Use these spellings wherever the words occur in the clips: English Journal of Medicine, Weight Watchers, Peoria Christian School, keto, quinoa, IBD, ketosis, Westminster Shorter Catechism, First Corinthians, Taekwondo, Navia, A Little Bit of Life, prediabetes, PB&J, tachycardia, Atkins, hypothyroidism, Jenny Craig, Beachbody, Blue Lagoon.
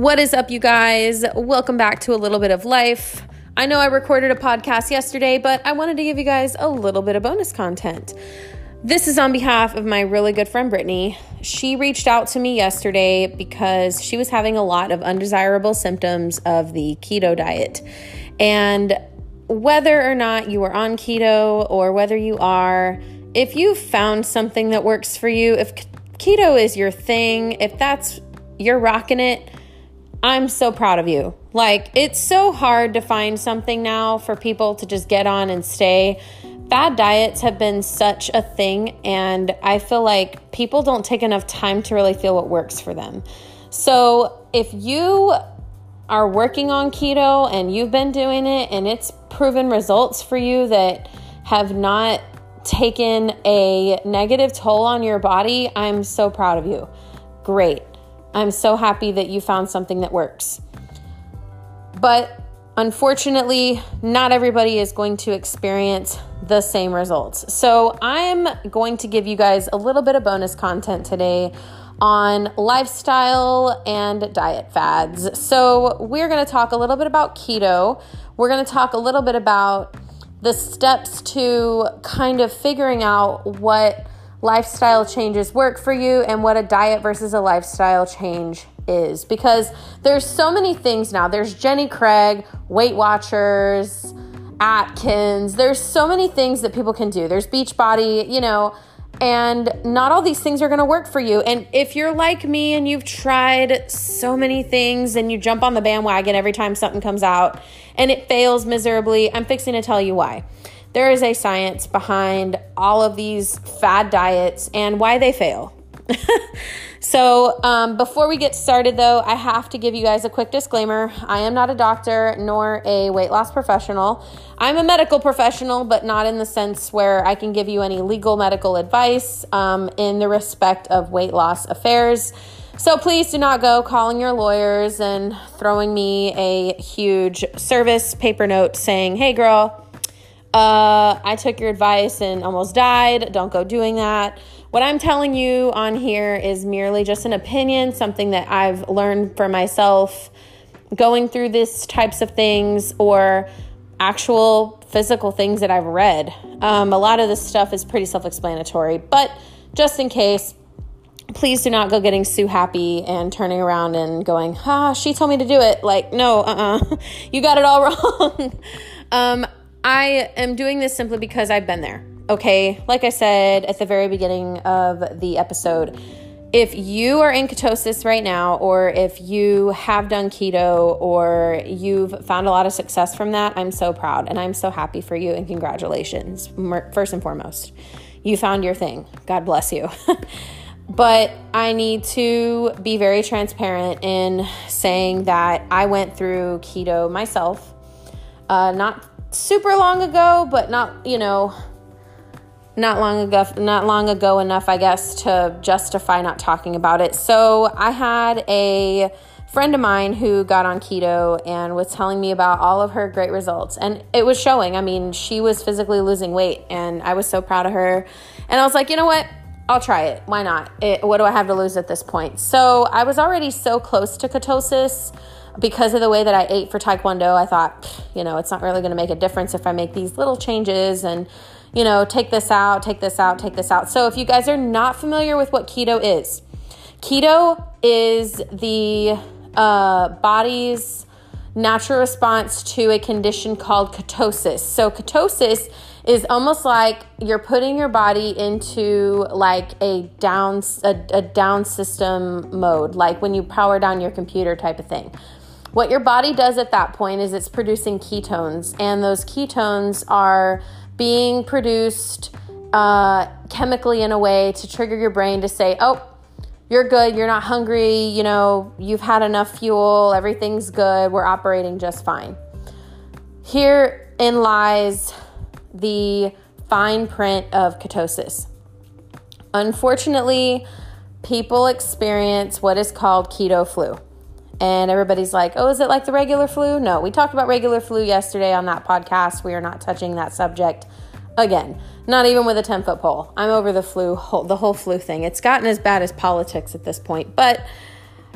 What is up, you guys? Welcome back to A Little Bit of Life. I know I recorded a podcast yesterday, but I wanted to give you guys a little bit of bonus content. This is on behalf of my really good friend, Brittany. She reached out to me yesterday because she was having a lot of undesirable symptoms of the keto diet. And whether or not you are on keto or whether you are, if you've found something that works for you, if keto is your thing, if that's you're rocking it, I'm so proud of you. Like, it's so hard to find something now for people to just get on and stay. Fad diets have been such a thing, and I feel like people don't take enough time to really feel what works for them. So if you are working on keto and you've been doing it and it's proven results for you that have not taken a negative toll on your body, I'm so proud of you. Great. I'm so happy that you found something that works. But unfortunately, not everybody is going to experience the same results. So I'm going to give you guys a little bit of bonus content today on lifestyle and diet fads. So we're going to talk a little bit about keto. We're going to talk a little bit about the steps to kind of figuring out what lifestyle changes work for you and what a diet versus a lifestyle change is, because there's so many things now. There's Jenny Craig, Weight Watchers, Atkins. There's so many things that people can do. There's Beachbody, you know, and not all these things are going to work for you. And if you're like me and you've tried so many things and you jump on the bandwagon every time something comes out and it fails miserably, I'm fixing to tell you why. There is a science behind all of these fad diets and why they fail. So before we get started, though, I have to give you guys a quick disclaimer. I am not a doctor nor a weight loss professional. I'm a medical professional, but not in the sense where I can give you any legal medical advice in the respect of weight loss affairs. So please do not go calling your lawyers and throwing me a huge service paper note saying, hey, girl, I took your advice and almost died. Don't go doing that. What I'm telling you on here is merely just an opinion, something that I've learned for myself going through these types of things or actual physical things that I've read. A lot of this stuff is pretty self-explanatory, but just in case, please do not go getting Sue happy and turning around and going, she told me to do it. Like, no, you got it all wrong. I am doing this simply because I've been there, okay? Like I said at the very beginning of the episode, if you are in ketosis right now, or if you have done keto, or you've found a lot of success from that, I'm so proud and I'm so happy for you and congratulations. First and foremost, you found your thing. God bless you. But I need to be very transparent in saying that I went through keto myself, not super long ago, but not long ago enough, I guess, to justify not talking about it. So I had a friend of mine who got on keto and was telling me about all of her great results, and it was showing. I mean, she was physically losing weight, and I was so proud of her. And I was like, you know what? I'll try it. Why not? What do I have to lose at this point? So I was already so close to ketosis. Because of the way that I ate for Taekwondo, I thought, you know, it's not really going to make a difference if I make these little changes and, you know, take this out. So if you guys are not familiar with what keto is the body's natural response to a condition called ketosis. So ketosis is almost like you're putting your body into like a down system mode, like when you power down your computer type of thing. What your body does at that point is it's producing ketones, and those ketones are being produced chemically in a way to trigger your brain to say, oh, you're good, you're not hungry, you know, you've had enough fuel, everything's good, we're operating just fine. Herein lies the fine print of ketosis. Unfortunately, people experience what is called keto flu. And everybody's like, oh, is it like the regular flu? No, we talked about regular flu yesterday on that podcast. We are not touching that subject again, not even with a 10-foot pole. I'm over the flu, the whole flu thing. It's gotten as bad as politics at this point. But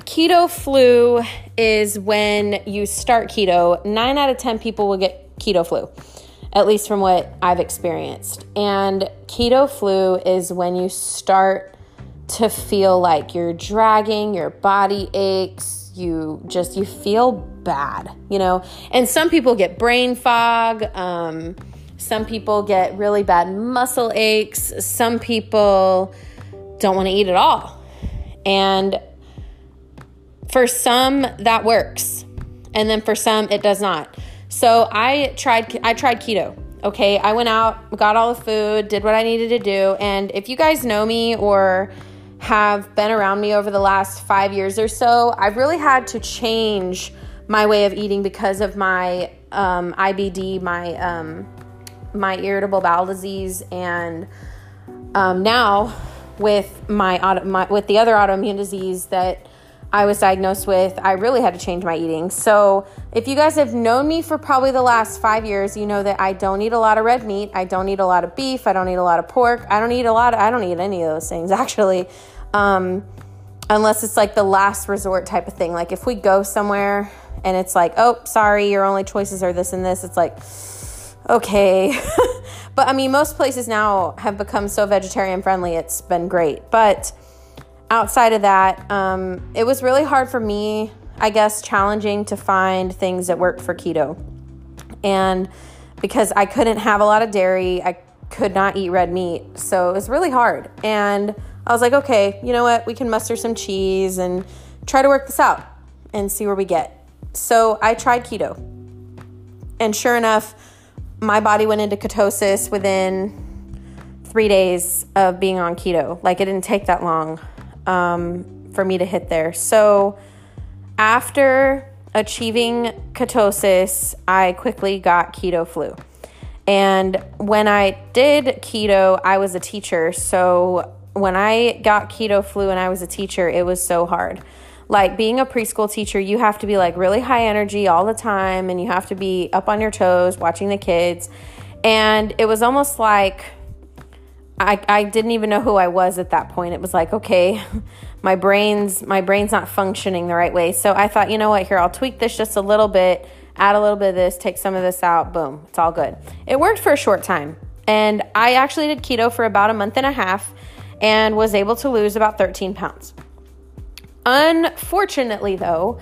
Keto flu is when you start keto. 9 out of 10 people will get keto flu, at least from what I've experienced. And keto flu is when you start to feel like you're dragging, your body aches, you feel bad, you know? And some people get brain fog, some people get really bad muscle aches, some people don't want to eat at all. And for some that works. And then for some it does not. So I tried keto. Okay. I went out, got all the food, did what I needed to do. And if you guys know me or have been around me over the last 5 years or so, I've really had to change my way of eating because of my, IBD, my irritable bowel disease. And, now with with the other autoimmune disease that I was diagnosed with, I really had to change my eating. So if you guys have known me for probably the last 5 years, you know that I don't eat a lot of red meat. I don't eat a lot of beef. I don't eat a lot of pork. I don't eat any of those things actually. Unless it's like the last resort type of thing. Like if we go somewhere and it's like, oh, sorry, your only choices are this and this. It's like, okay. But I mean, most places now have become so vegetarian friendly. It's been great. But outside of that, it was really hard for me, I guess, challenging to find things that work for keto. And because I couldn't have a lot of dairy, I could not eat red meat. So it was really hard. And I was like, okay, you know what? We can muster some cheese and try to work this out and see where we get. So I tried keto. And sure enough, my body went into ketosis within 3 days of being on keto. Like it didn't take that long for me to hit there. So after achieving ketosis, I quickly got keto flu. And when I did keto, I was a teacher. So when I got keto flu and I was a teacher, it was so hard. Like being a preschool teacher, you have to be like really high energy all the time and you have to be up on your toes watching the kids. And it was almost like I didn't even know who I was at that point. It was like, okay, my brain's not functioning the right way. So I thought, you know what, here, I'll tweak this just a little bit, add a little bit of this, take some of this out, boom, it's all good. It worked for a short time. And I actually did keto for about a month and a half and was able to lose about 13 pounds. Unfortunately though,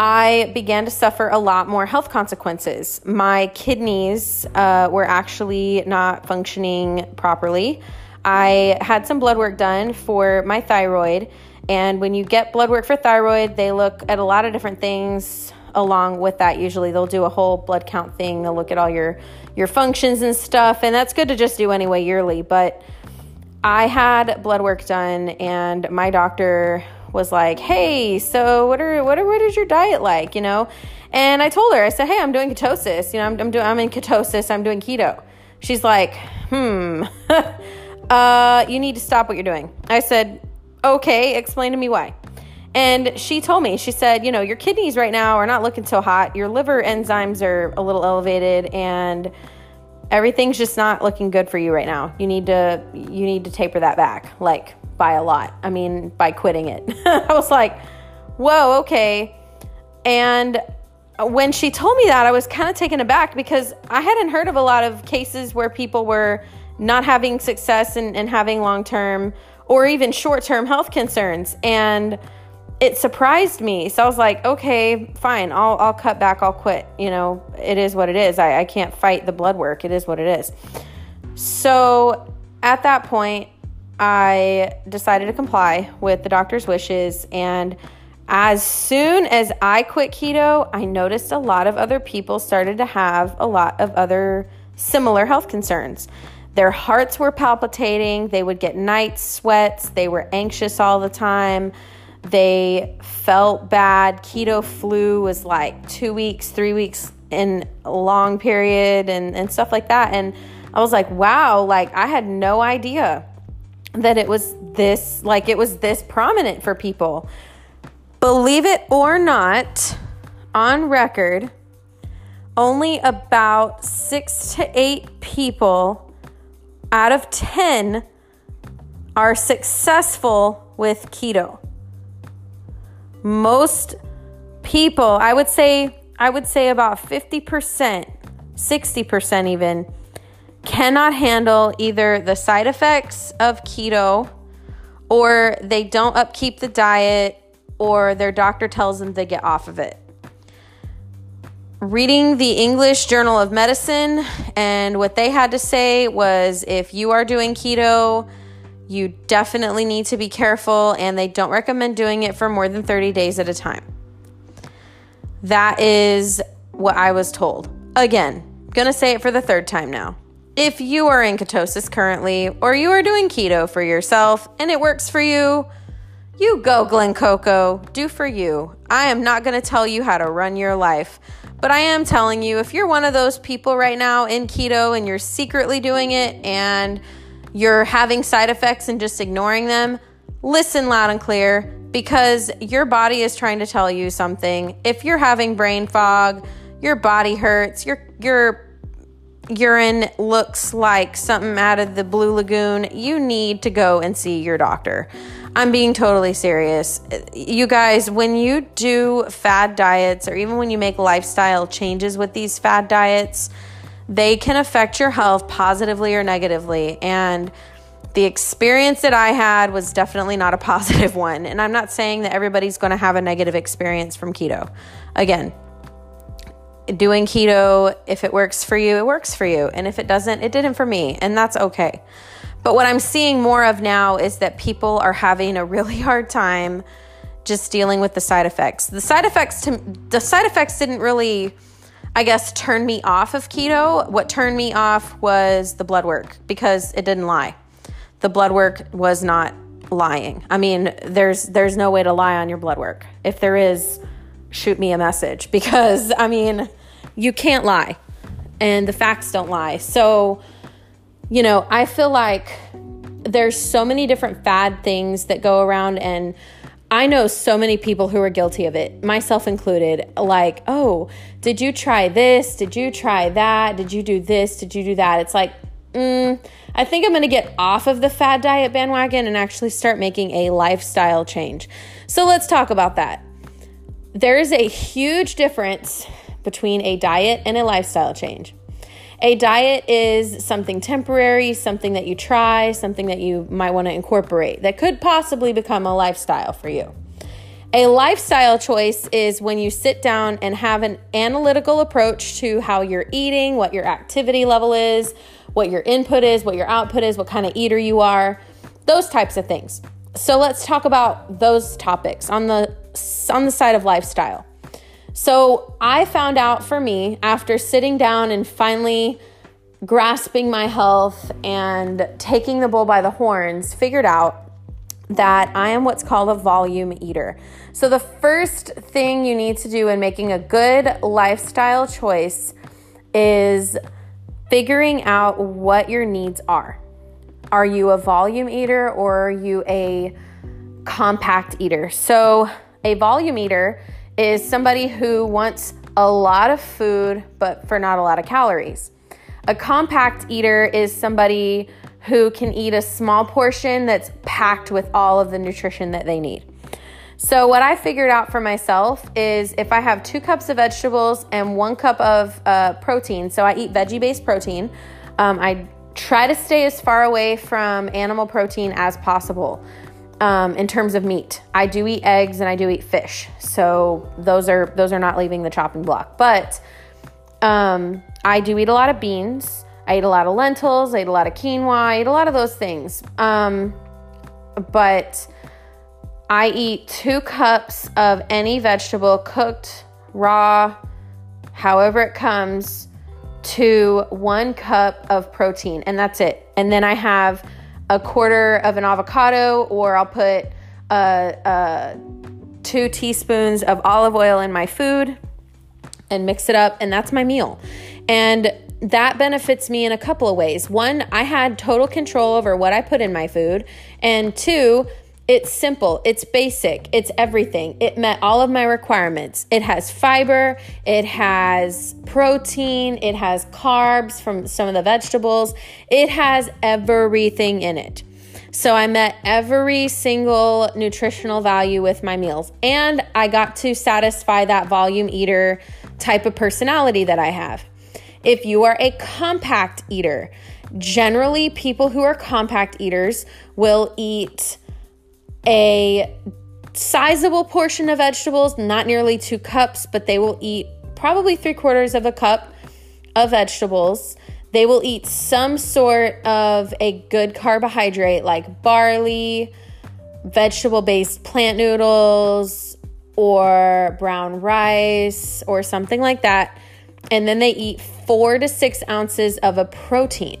I began to suffer a lot more health consequences. My kidneys were actually not functioning properly. I had some blood work done for my thyroid. And when you get blood work for thyroid, they look at a lot of different things along with that. Usually they'll do a whole blood count thing. They'll look at all your functions and stuff. And that's good to just do anyway yearly. But I had blood work done and my doctor was like, hey, so what is your diet like, you know? And I told her, I said, hey, I'm doing ketosis. You know, I'm in ketosis. I'm doing keto. She's like, you need to stop what you're doing. I said, okay, explain to me why. And she told me, she said, you know, your kidneys right now are not looking so hot. Your liver enzymes are a little elevated and everything's just not looking good for you right now. You need to taper that back. Like, by a lot. I mean, by quitting it. I was like, whoa, okay. And when she told me that, I was kind of taken aback because I hadn't heard of a lot of cases where people were not having success and having long-term or even short-term health concerns. And it surprised me. So I was like, okay, fine. I'll cut back. I'll quit. You know, it is what it is. I can't fight the blood work. It is what it is. So at that point, I decided to comply with the doctor's wishes. And as soon as I quit keto, I noticed a lot of other people started to have a lot of other similar health concerns. Their hearts were palpitating. They would get night sweats. They were anxious all the time. They felt bad. Keto flu was like 2 weeks, 3 weeks in a long period and stuff like that. And I was like, wow, like I had no idea that it was this prominent for people. Believe it or not, on record, only about 6 to 8 people out of 10 are successful with keto. Most people, I would say about 50%, 60% even, cannot handle either the side effects of keto, or they don't upkeep the diet, or their doctor tells them they get off of it. Reading the English Journal of Medicine, and what they had to say was, if you are doing keto, you definitely need to be careful, and they don't recommend doing it for more than 30 days at a time. That is what I was told. Again, gonna say it for the third time now. If you are in ketosis currently, or you are doing keto for yourself and it works for you, you go, Glen Coco, do for you. I am not gonna tell you how to run your life, but I am telling you, if you're one of those people right now in keto and you're secretly doing it and you're having side effects and just ignoring them, listen loud and clear, because your body is trying to tell you something. If you're having brain fog, your body hurts, your urine looks like something out of the Blue Lagoon, you need to go and see your doctor. I'm being totally serious. You guys, when you do fad diets, or even when you make lifestyle changes with these fad diets, they can affect your health positively or negatively. And the experience that I had was definitely not a positive one. And I'm not saying that everybody's going to have a negative experience from keto. Again, doing keto, if it works for you, it works for you. And if it doesn't, it didn't for me. And that's okay. But what I'm seeing more of now is that people are having a really hard time just dealing with the side effects. The side effects didn't really, I guess, turn me off of keto. What turned me off was the blood work, because it didn't lie. The blood work was not lying. I mean, there's no way to lie on your blood work. If there is, shoot me a message, because I mean, you can't lie, and the facts don't lie. So, you know, I feel like there's so many different fad things that go around, and I know so many people who are guilty of it, myself included. Like, oh, did you try this? Did you try that? Did you do this? Did you do that? It's like, I think I'm going to get off of the fad diet bandwagon and actually start making a lifestyle change. So let's talk about that. There is a huge difference between a diet and a lifestyle change. A diet is something temporary, something that you try, something that you might want to incorporate that could possibly become a lifestyle for you. A lifestyle choice is when you sit down and have an analytical approach to how you're eating, what your activity level is, what your input is, what your output is, what kind of eater you are, those types of things. So let's talk about those topics on the side of lifestyle. So I found out for me, after sitting down and finally grasping my health and taking the bull by the horns, figured out that I am what's called a volume eater. So the first thing you need to do in making a good lifestyle choice is figuring out what your needs are. Are you a volume eater, or are you a compact eater? So a volume eater is somebody who wants a lot of food, but for not a lot of calories. A compact eater is somebody who can eat a small portion that's packed with all of the nutrition that they need. So what I figured out for myself is, if I have 2 cups of vegetables and 1 cup of protein, so I eat veggie-based protein, I try to stay as far away from animal protein as possible in terms of meat. I do eat eggs and I do eat fish, so those are not leaving the chopping block. But I do eat a lot of beans. I eat a lot of lentils. I eat a lot of quinoa. I eat a lot of those things. But I eat 2 cups of any vegetable, cooked, raw, however it comes, to 1 cup of protein, and that's it. And then I have a quarter of an avocado, or I'll put 2 teaspoons of olive oil in my food and mix it up, and that's my meal. And that benefits me in a couple of ways. 1, I had total control over what I put in my food, and 2, it's simple, it's basic, it's everything. It met all of my requirements. It has fiber, it has protein, it has carbs from some of the vegetables. It has everything in it. So I met every single nutritional value with my meals, and I got to satisfy that volume eater type of personality that I have. If you are a compact eater, generally people who are compact eaters will eat a sizable portion of vegetables, not nearly 2 cups, but they will eat probably 3/4 of a cup of vegetables. They will eat some sort of a good carbohydrate like barley, vegetable-based plant noodles, or brown rice, or something like that. And then they eat 4 to 6 ounces of a protein.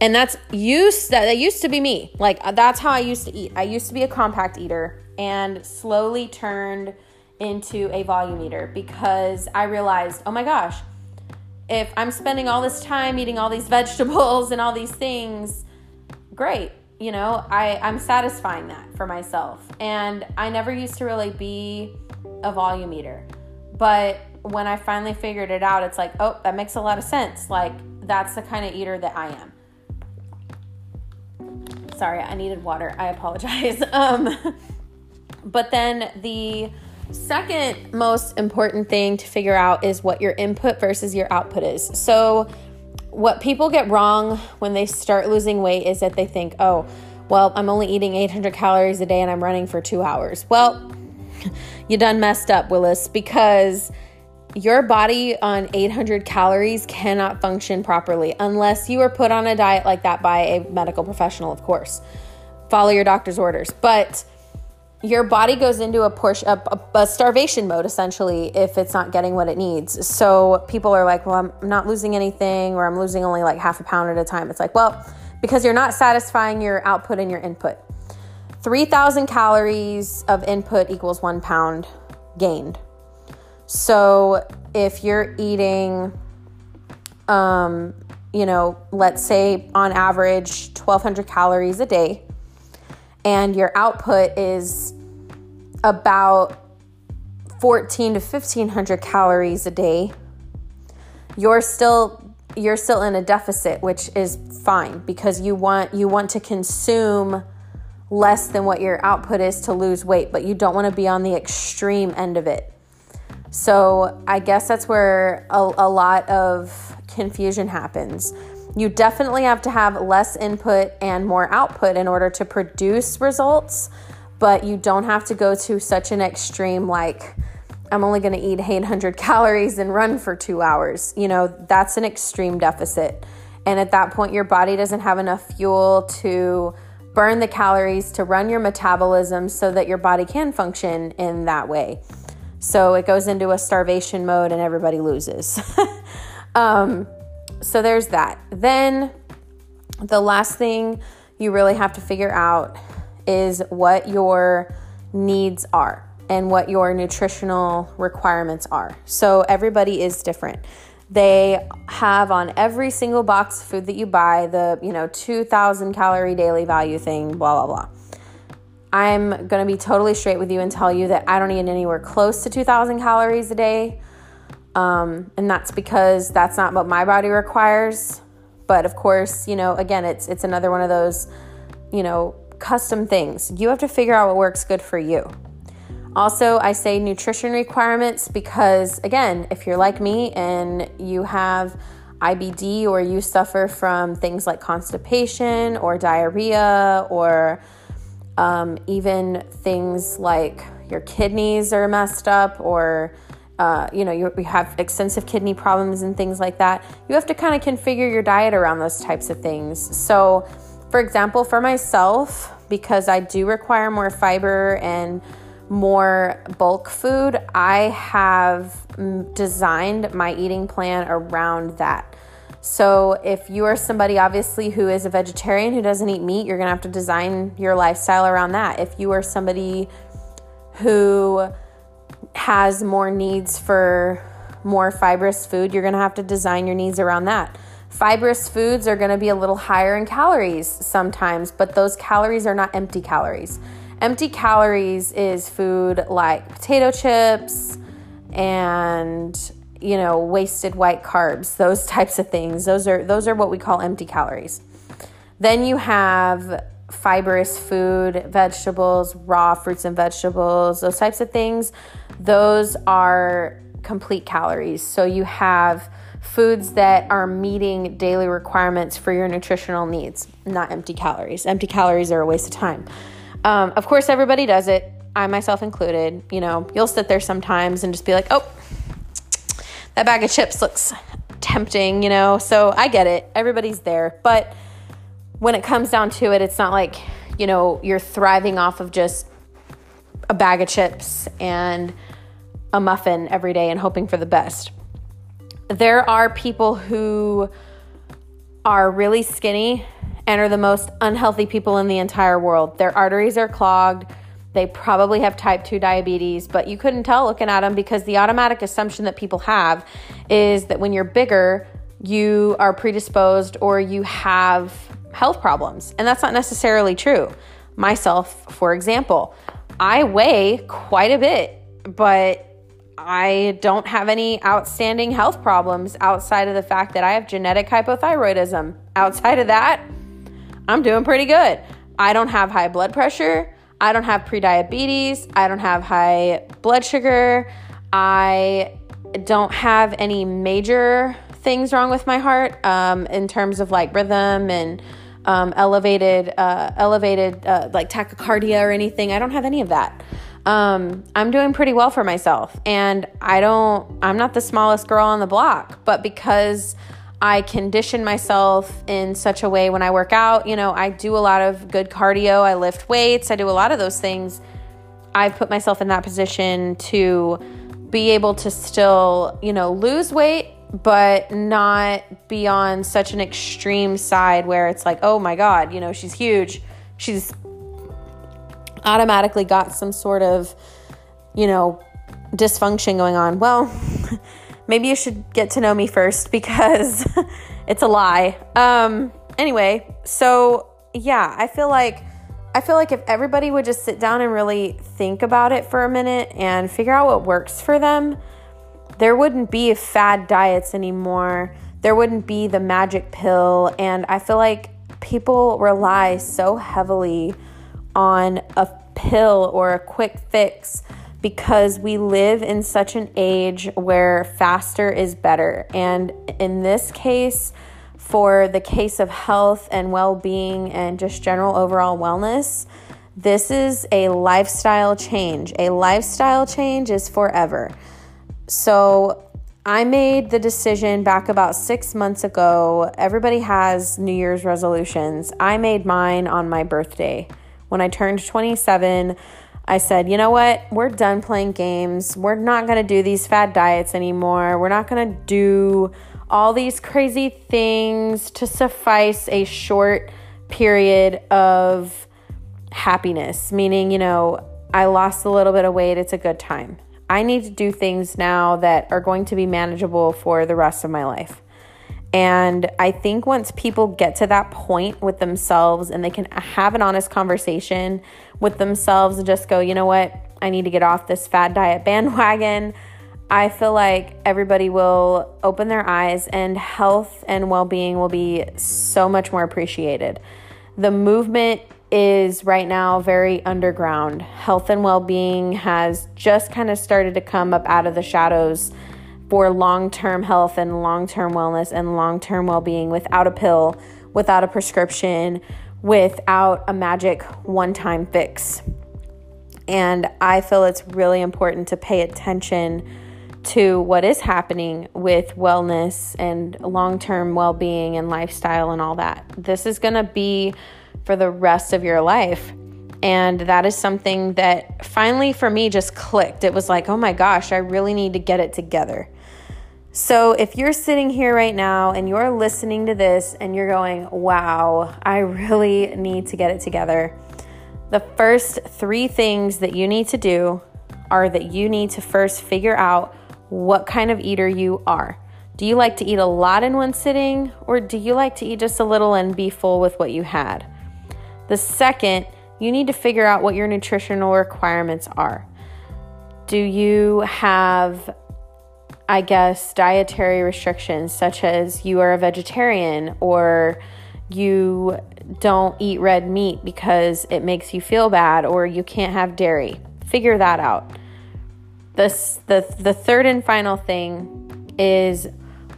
And that used to be me. Like, that's how I used to eat. I used to be a compact eater and slowly turned into a volume eater because I realized, oh my gosh, if I'm spending all this time eating all these vegetables and all these things, great. You know, I'm satisfying that for myself. And I never used to really be a volume eater. But when I finally figured it out, it's like, oh, that makes a lot of sense. Like, that's the kind of eater that I am. Sorry, I needed water. I apologize. But then the second most important thing to figure out is what your input versus your output is. So what people get wrong when they start losing weight is that they think, oh, well, I'm only eating 800 calories a day and I'm running for 2 hours. Well, you done messed up, Willis, because your body on 800 calories cannot function properly unless you are put on a diet like that by a medical professional, of course. Follow your doctor's orders. But your body goes into a starvation mode, essentially, if it's not getting what it needs. So people are like, well, I'm not losing anything, or I'm losing only like 0.5 pound at a time. It's like, well, because you're not satisfying your output and your input. 3,000 calories of input equals 1 pound gained. So if you're eating, let's say on average 1,200 calories a day, and your output is about 1,400 to 1,500 calories a day, you're still in a deficit, which is fine because you want to consume less than what your output is to lose weight, but you don't want to be on the extreme end of it. So I guess that's where a lot of confusion happens. You definitely have to have less input and more output in order to produce results, but you don't have to go to such an extreme like, I'm only going to eat 800 calories and run for 2 hours. You know, that's an extreme deficit. And at that point, your body doesn't have enough fuel to burn the calories to run your metabolism so that your body can function in that way. So it goes into a starvation mode and everybody loses. So there's that. Then the last thing you really have to figure out is what your needs are and what your nutritional requirements are. So everybody is different. They have on every single box of food that you buy the, 2,000 calorie daily value thing, blah, blah, blah. I'm going to be totally straight with you and tell you that I don't eat anywhere close to 2,000 calories a day. And that's because that's not what my body requires. But of course, again, it's another one of those, custom things. You have to figure out what works good for you. Also, I say nutrition requirements because, again, if you're like me and you have IBD or you suffer from things like constipation or diarrhea or even things like your kidneys are messed up or you have extensive kidney problems and things like that. You have to kind of configure your diet around those types of things. So, for example, for myself, because I do require more fiber and more bulk food, I have designed my eating plan around that. So if you are somebody, obviously, who is a vegetarian who doesn't eat meat, you're going to have to design your lifestyle around that. If you are somebody who has more needs for more fibrous food, you're going to have to design your needs around that. Fibrous foods are going to be a little higher in calories sometimes, but those calories are not empty calories. Empty calories is food like potato chips and, wasted white carbs, those types of things. Those are what we call empty calories. Then you have fibrous food, vegetables, raw fruits and vegetables, those types of things, those are complete calories. So you have foods that are meeting daily requirements for your nutritional needs, not empty calories. Empty calories are a waste of time. Of course, everybody does it. I myself included. You know, you'll sit there sometimes and just be like, oh, that bag of chips looks tempting, you know? So I get it. Everybody's there. But when it comes down to it, it's not like, you know, you're thriving off of just a bag of chips and a muffin every day and hoping for the best. There are people who are really skinny and are the most unhealthy people in the entire world. Their arteries are clogged. They probably have type 2 diabetes, but you couldn't tell looking at them because the automatic assumption that people have is that when you're bigger, you are predisposed or you have health problems. And that's not necessarily true. Myself, for example, I weigh quite a bit, but I don't have any outstanding health problems outside of the fact that I have genetic hypothyroidism. Outside of that, I'm doing pretty good. I don't have high blood pressure. I don't have prediabetes. I don't have high blood sugar. I don't have any major things wrong with my heart in terms of like rhythm and elevated like tachycardia or anything. I don't have any of that. I'm doing pretty well for myself, and I'm not the smallest girl on the block, but because I condition myself in such a way when I work out, you know, I do a lot of good cardio, I lift weights, I do a lot of those things. I've put myself in that position to be able to still, you know, lose weight, but not be on such an extreme side where it's like, oh my God, you know, she's huge. She's automatically got some sort of, you know, dysfunction going on. Well, maybe you should get to know me first because it's a lie. Anyway, so yeah, I feel like if everybody would just sit down and really think about it for a minute and figure out what works for them, there wouldn't be fad diets anymore. There wouldn't be the magic pill. And I feel like people rely so heavily on a pill or a quick fix because we live in such an age where faster is better. And in this case, for the case of health and well-being and just general overall wellness, this is a lifestyle change. A lifestyle change is forever. So I made the decision back about 6 months ago. Everybody has New Year's resolutions. I made mine on my birthday. When I turned 27, I said, you know what? We're done playing games. We're not going to do these fad diets anymore. We're not going to do all these crazy things to suffice a short period of happiness. Meaning, you know, I lost a little bit of weight. It's a good time. I need to do things now that are going to be manageable for the rest of my life. And I think once people get to that point with themselves and they can have an honest conversation with themselves and just go, you know what, I need to get off this fad diet bandwagon, I feel like everybody will open their eyes and health and well-being will be so much more appreciated. The movement is right now very underground. Health and well-being has just kind of started to come up out of the shadows for long-term health and long-term wellness and long-term well-being without a pill, without a prescription, without a magic one-time fix. And I feel it's really important to pay attention to what is happening with wellness and long-term well-being and lifestyle and all that. This is going to be for the rest of your life. And that is something that finally for me just clicked. It was like, oh my gosh, I really need to get it together. So if you're sitting here right now and you're listening to this and you're going, wow, I really need to get it together. The first three things that you need to do are that you need to first figure out what kind of eater you are. Do you like to eat a lot in one sitting, or do you like to eat just a little and be full with what you had? The second, you need to figure out what your nutritional requirements are. Do you have, I guess, dietary restrictions such as you are a vegetarian or you don't eat red meat because it makes you feel bad, or you can't have dairy. Figure that out. The third and final thing is,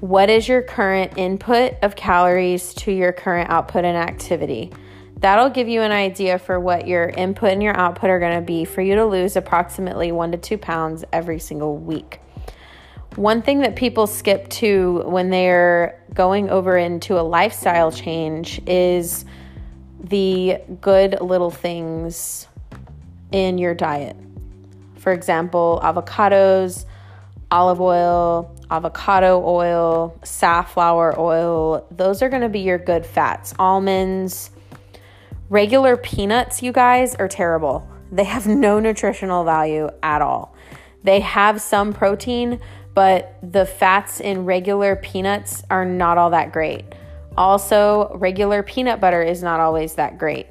what is your current input of calories to your current output and activity? That'll give you an idea for what your input and your output are going to be for you to lose approximately 1 to 2 pounds every single week. One thing that people skip to when they're going over into a lifestyle change is the good little things in your diet. For example, avocados, olive oil, avocado oil, safflower oil. Those are going to be your good fats. Almonds, regular peanuts, you guys, are terrible. They have no nutritional value at all. They have some protein, but the fats in regular peanuts are not all that great. Also, regular peanut butter is not always that great.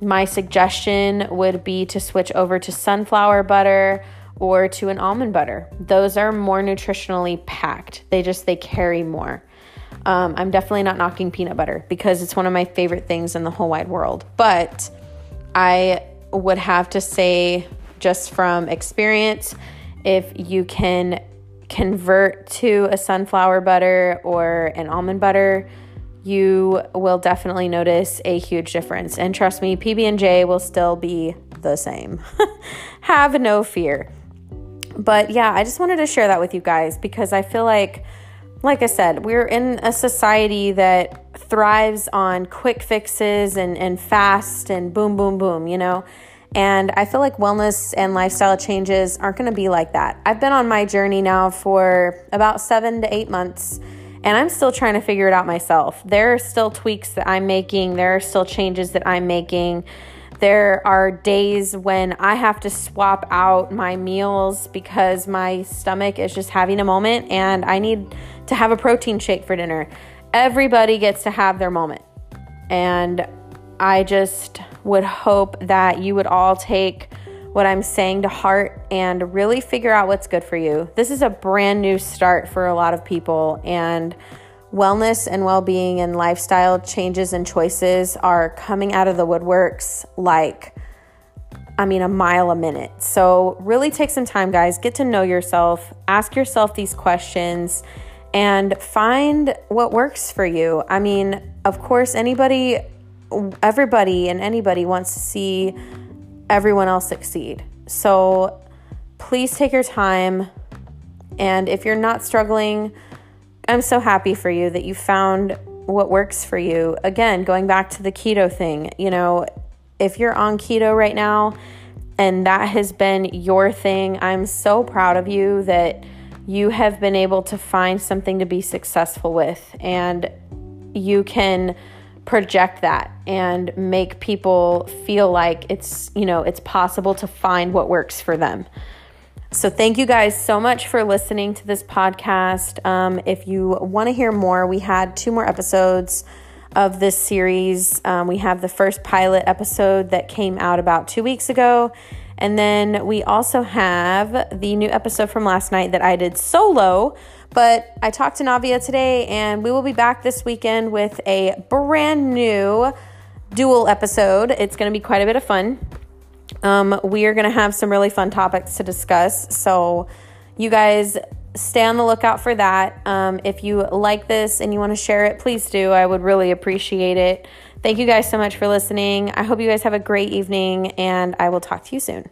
My suggestion would be to switch over to sunflower butter or to an almond butter. Those are more nutritionally packed. They carry more. I'm definitely not knocking peanut butter because it's one of my favorite things in the whole wide world. But I would have to say, just from experience, if you can convert to a sunflower butter or an almond butter, you will definitely notice a huge difference. And trust me, PB&J will still be the same. Have no fear. But yeah, I just wanted to share that with you guys because I feel like I said, we're in a society that thrives on quick fixes and fast and boom, boom, boom, you know? And I feel like wellness and lifestyle changes aren't going to be like that. I've been on my journey now for about 7 to 8 months, and I'm still trying to figure it out myself. There are still tweaks that I'm making. There are still changes that I'm making. There are days when I have to swap out my meals because my stomach is just having a moment and I need to have a protein shake for dinner. Everybody gets to have their moment. And I just would hope that you would all take what I'm saying to heart and really figure out what's good for you. This is a brand new start for a lot of people, and wellness and well-being and lifestyle changes and choices are coming out of the woodworks a mile a minute. So really take some time, guys. Get to know yourself. Ask yourself these questions and find what works for you. I mean, of course, everybody wants to see everyone else succeed. So please take your time. And if you're not struggling, I'm so happy for you that you found what works for you. Again, going back to the keto thing, you know, if you're on keto right now and that has been your thing, I'm so proud of you that you have been able to find something to be successful with, and you can project that and make people feel like it's possible to find what works for them. So thank you guys so much for listening to this podcast. If you want to hear more, we had 2 more episodes of this series. We have the first pilot episode that came out about 2 weeks ago. And then we also have the new episode from last night that I did solo, but I talked to Navia today, and we will be back this weekend with a brand new dual episode. It's going to be quite a bit of fun. We are going to have some really fun topics to discuss. So you guys stay on the lookout for that. If you like this and you want to share it, please do. I would really appreciate it. Thank you guys so much for listening. I hope you guys have a great evening, and I will talk to you soon.